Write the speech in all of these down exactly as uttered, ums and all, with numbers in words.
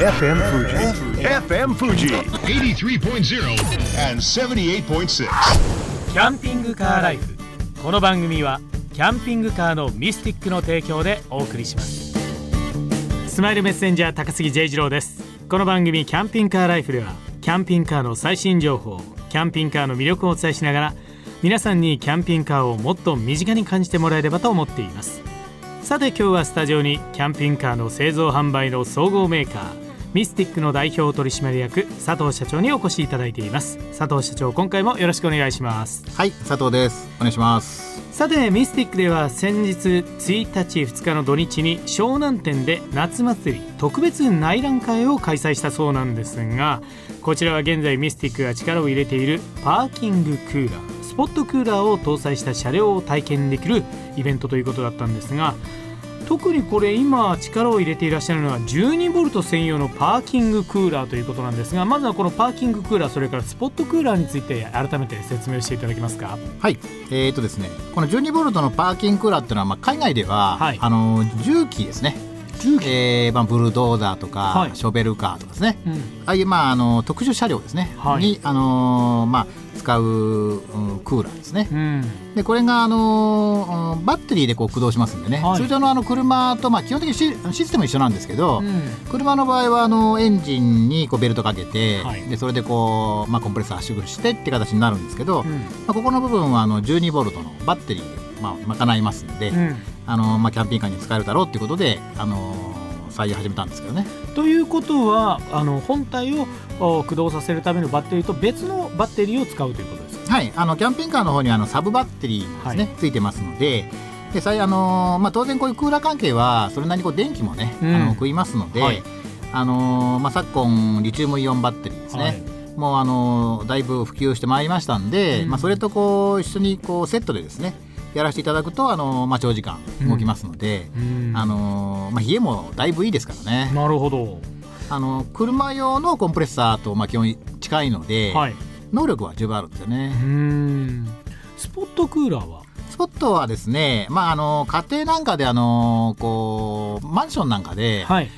エフエム Fuji エフエム Fuji はちじゅうさんてんぜろ and ななじゅうはちてんろく キャンピングカーライフ。この番組はキャンピングカーのミスティックの提供でお送りします。スマイルメッセンジャー高杉 J 次郎です。この番組キャンピングカーライフではキャンピングカーの最新情報、キャンピングカーの魅力をお伝えしながら、皆さんにキャンピングカーをもっと身近に感じてもらえればと思っています。さて今日はスタジオにキャンピングカーの製造販売の総合メーカーミスティックの代表取締役佐藤社長にお越しいただいています。佐藤社長、今回もよろしくお願いします。はい、佐藤です。お願いします。さてミスティックでは先日いちにちふつかの土日に湘南店で夏祭り特別内覧会を開催したそうなんですが、こちらは現在ミスティックが力を入れているパーキングクーラー、スポットクーラーを搭載した車両を体験できるイベントということだったんですが、特にこれ今力を入れていらっしゃるのは じゅうにボルト 専用のパーキングクーラーということなんですが、まずはこのパーキングクーラー、それからスポットクーラーについて改めて説明していただけますか。はい、えーとですね、この じゅうにボルト のパーキングクーラーっていうのは、まあ、海外では、はい、あの重機ですね、重機、えーまあ、ブルドーザーとか、はい、ショベルカーとかですね、うん、ああいう、まあ、あの特殊車両ですね、はい、にあのー、まあ使う、うん、クーラーですね、うん、でこれが、あのー、バッテリーでこう駆動しますんでね、はい、通常の、あの車と、まあ、基本的に シ, システム一緒なんですけど、うん、車の場合はあのエンジンにこうベルトかけて、はい、でそれでこう、まあ、コンプレッサー圧縮してって形になるんですけど、うんまあ、ここの部分はあの じゅうにボルト のバッテリーで、まあ、賄いますんで、うんあのーまあ、キャンピングカーに使えるだろうということで、あのー、採用始めたんですけどね。ということはあの本体を駆動させるためのバッテリーと別のバッテリーを使うということですか。はい、あのキャンピングカーの方にあのサブバッテリーですね、はい、ついてますので、であの、まあ、当然こういうクーラー関係はそれなりにこう電気もね、うん、あの食いますので、はいあのまあ、昨今リチウムイオンバッテリーですね、はい、もうあのだいぶ普及してまいりましたんで、うんまあ、それとこう一緒にこうセットでですねやらせていただくと、あの、まあ、長時間動きますので、うんうんあのまあ、冷えもだいぶいいですからね。なるほど。あの車用のコンプレッサーと、まあ、基本近いので、はい、能力は十分あるんですよね。うーん。スポットクーラーはスポットはですね、まあ、あの家庭なんかであのこうマンションなんかで、はい、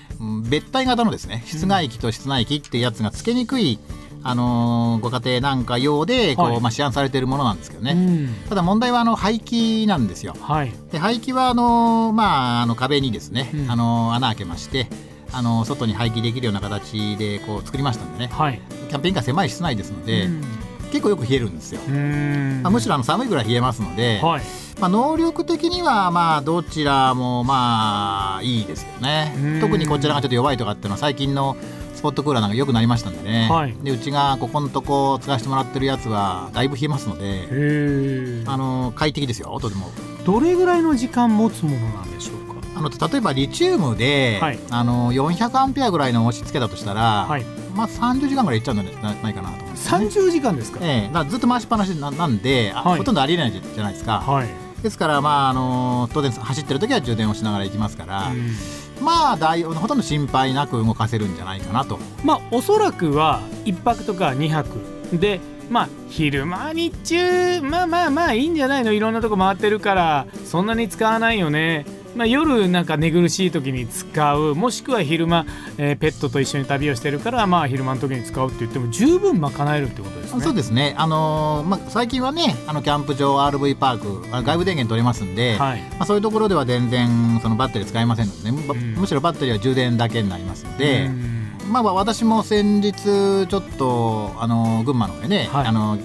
別体型のですね室外機と室内機ってやつがつけにくい、うん、あのご家庭なんか用でこう、はいまあ、試案されているものなんですけどね、うん、ただ問題はあの排気なんですよ、はい、で排気はあの、まあ、あの壁にですね、うん、あの穴開けましてあの外に排気できるような形でこう作りましたんでね、はい、キャンピングカー狭い室内ですので、うん、結構よく冷えるんですよ。うん、まあ、むしろあの寒いぐらい冷えますので、はいまあ、能力的にはまあどちらもまあいいですよね。特にこちらがちょっと弱いとかっていうのは最近のスポットクーラーなんか良くなりましたんでね、はい、でうちがここのとこ使わせてもらってるやつはだいぶ冷えますので、へあの快適ですよ。とても。どれぐらいの時間持つものなんでしょうか。あの例えばリチウムで、はい、あのよんひゃくアンペアぐらいの押し付けだとしたら、はいまあ、さんじゅうじかんぐらいいっちゃうんじゃないかなと思うんです、ね、さんじゅうじかんですか。ええ、だからずっと回しっぱなし な, なんで、はい、ほとんどありえないじゃないですか、はい、ですから、まあ、あの当然走ってる時は充電をしながら行きますから、うん、まあだいほとんど心配なく動かせるんじゃないかなと、まあ、おそらくはいっぱくとかにはくでまあ、昼間日中まあまあまあいいんじゃないの、いろんなとこ回ってるからそんなに使わないよね、まあ、夜なんか寝苦しい時に使う、もしくは昼間、えー、ペットと一緒に旅をしてるから、まあ、昼間の時に使うって言っても十分賄えるってことですね。そうですね、あのーまあ、最近はねあのキャンプ場 アールブイ パーク外部電源取れますんで、はいまあ、そういうところでは全然そのバッテリー使えませんので、ねうん、むしろバッテリーは充電だけになりますので、うんまあ、私も先日ちょっとあの群馬の方でね、はい、あのキ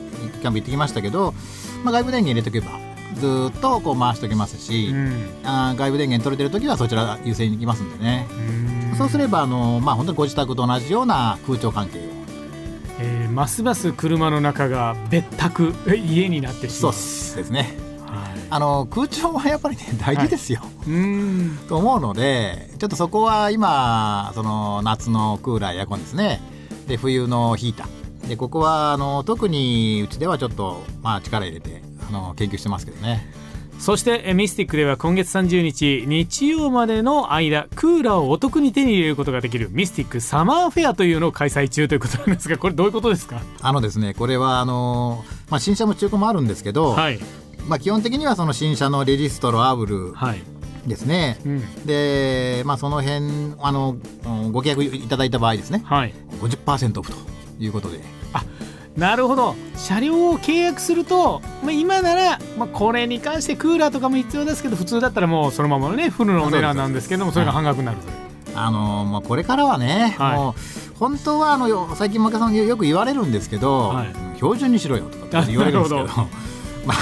ャンプ行ってきましたけど、まあ、外部電源入れておけばずっとこう回しておきますし、うん、あ外部電源取れてるときはそちら優先に行きますんでね、うん、そうすればあの、まあ、本当にご自宅と同じような空調関係を、えー、ますます車の中が別宅家になってしまう。そうですね、はい、あの空調はやっぱりね大事ですよ、はい、うーんと思うので、ちょっとそこは今その夏のクーラーエアコンですね、で冬のヒーターで、ここはあの特にうちではちょっと、まあ、力入れてあの研究してますけどね。そしてミスティックでは今月さんじゅうにち日曜までの間、クーラーをお得に手に入れることができるミスティックサマーフェアというのを開催中ということなんですが、これどういうことですか。あのですね、これはあの、まあ、新車も中古もあるんですけど、はいまあ、基本的にはその新車のレジストロアブル、はいですね、うん、で、まあ、その辺あのご契約いただいた場合ですね、はい、ごじゅっパーセント オフということで、あ、なるほど、車両を契約すると、まあ、今なら、まあ、これに関してクーラーとかも必要ですけど普通だったらもうそのままのねフルのお値段なんですけども、それが半額になるという、はい、あのまあ、これからはね、はい、もう本当はあの最近マカさんよく言われるんですけど、はい、標準にしろよとかって言われるんですけ ど, どまあ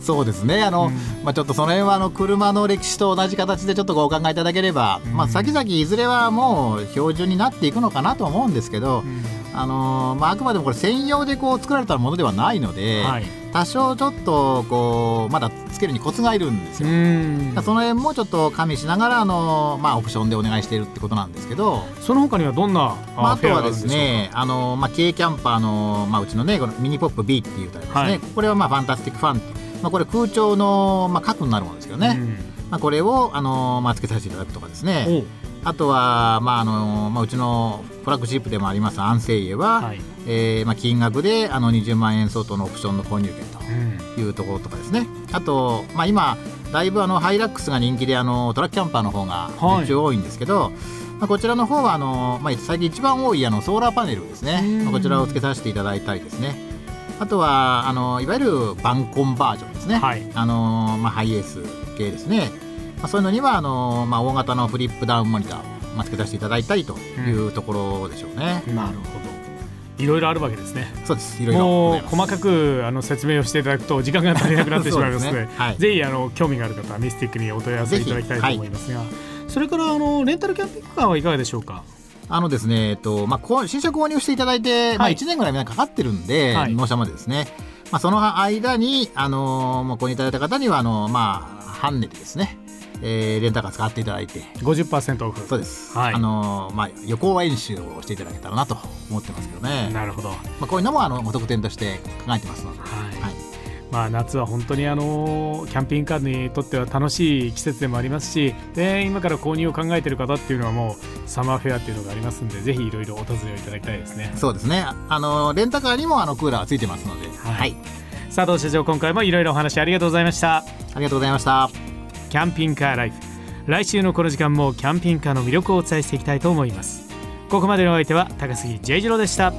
そうですね、あの、うん、まあ、ちょっとその辺はあの車の歴史と同じ形でちょっとお考えいただければ、うん、まあ、先々いずれはもう標準になっていくのかなと思うんですけど、うん、あのまあ、あくまでもこれ専用でこう作られたものではないので、はい、多少ちょっとこうまだつけるにコツがいるんですよ。うん、その辺もちょっと加味しながらあの、まあ、オプションでお願いしているってことなんですけど、その他にはどんな、まあ、あとはですね、あの、まあ、軽キャンパーの、まあ、うちのねこのミニポップ B っていうタイプですね、はい、これはまあファンタスティックファンっていう、まあ、これ空調の、まあ、核になるものですけどね、うん、まあ、これを、あのーまあ、つけさせていただくとかですね、あとは、まああのーまあ、うちのフラッグシップでもありますアンセイエは、はい、えーまあ、金額であのにじゅうまんえん相当のオプションの購入券というところとかですね、うん、あと、まあ、今だいぶあのハイラックスが人気であのトラックキャンパーの方が一応多いんですけど、はい、まあ、こちらの方はあの、まあ、最近一番多いあのソーラーパネルですね、まあ、こちらをつけさせていただいたりですね、あとはあのいわゆるバンコンバージョンですね、はい、あのまあ、ハイエース系ですね、まあ、そういうのにはあの、まあ、大型のフリップダウンモニターを、まあ、付けさせていただいたりというところでしょうね、うん、なるほど、いろいろあるわけですね。そうです、いろいろもう細かくあの説明をしていただくと時間が足りなくなってしまいますの で, です、ね、はい、ぜひあの興味がある方はミスティックにお問い合わせいただきたいと思いますが、はい、それからあのレンタルキャンピングカーはいかがでしょうか。あのですね、えっとまあ、新車購入していただいて、はい、まあ、いちねんぐらいかかってるんで、はい、納車までですね、まあ、その間に、あのー、もう購入いただいた方にはあのーまあ、半値でですね、えー、レンタカー使っていただいて ごじゅっパーセント オフ、そうです、はい、あのーまあ、予行演習をしていただけたらなと思ってますけどね。なるほど、まあ、こういうのもあのお得点として考えてますので、はいはい、まあ、夏は本当にあのキャンピングカーにとっては楽しい季節でもありますし、で今から購入を考えている方っていうのはもうサマーフェアっていうのがありますので、ぜひいろいろお尋ねをいただきたいですね。そうですね、あのレンタカーにもあのクーラーついてますので、はいはい、佐藤社長、今回もいろいろお話ありがとうございました。ありがとうございました。キャンピングカーライフ、来週のこの時間もキャンピングカーの魅力をお伝えしていきたいと思います。ここまでのお相手は高杉J次郎でした。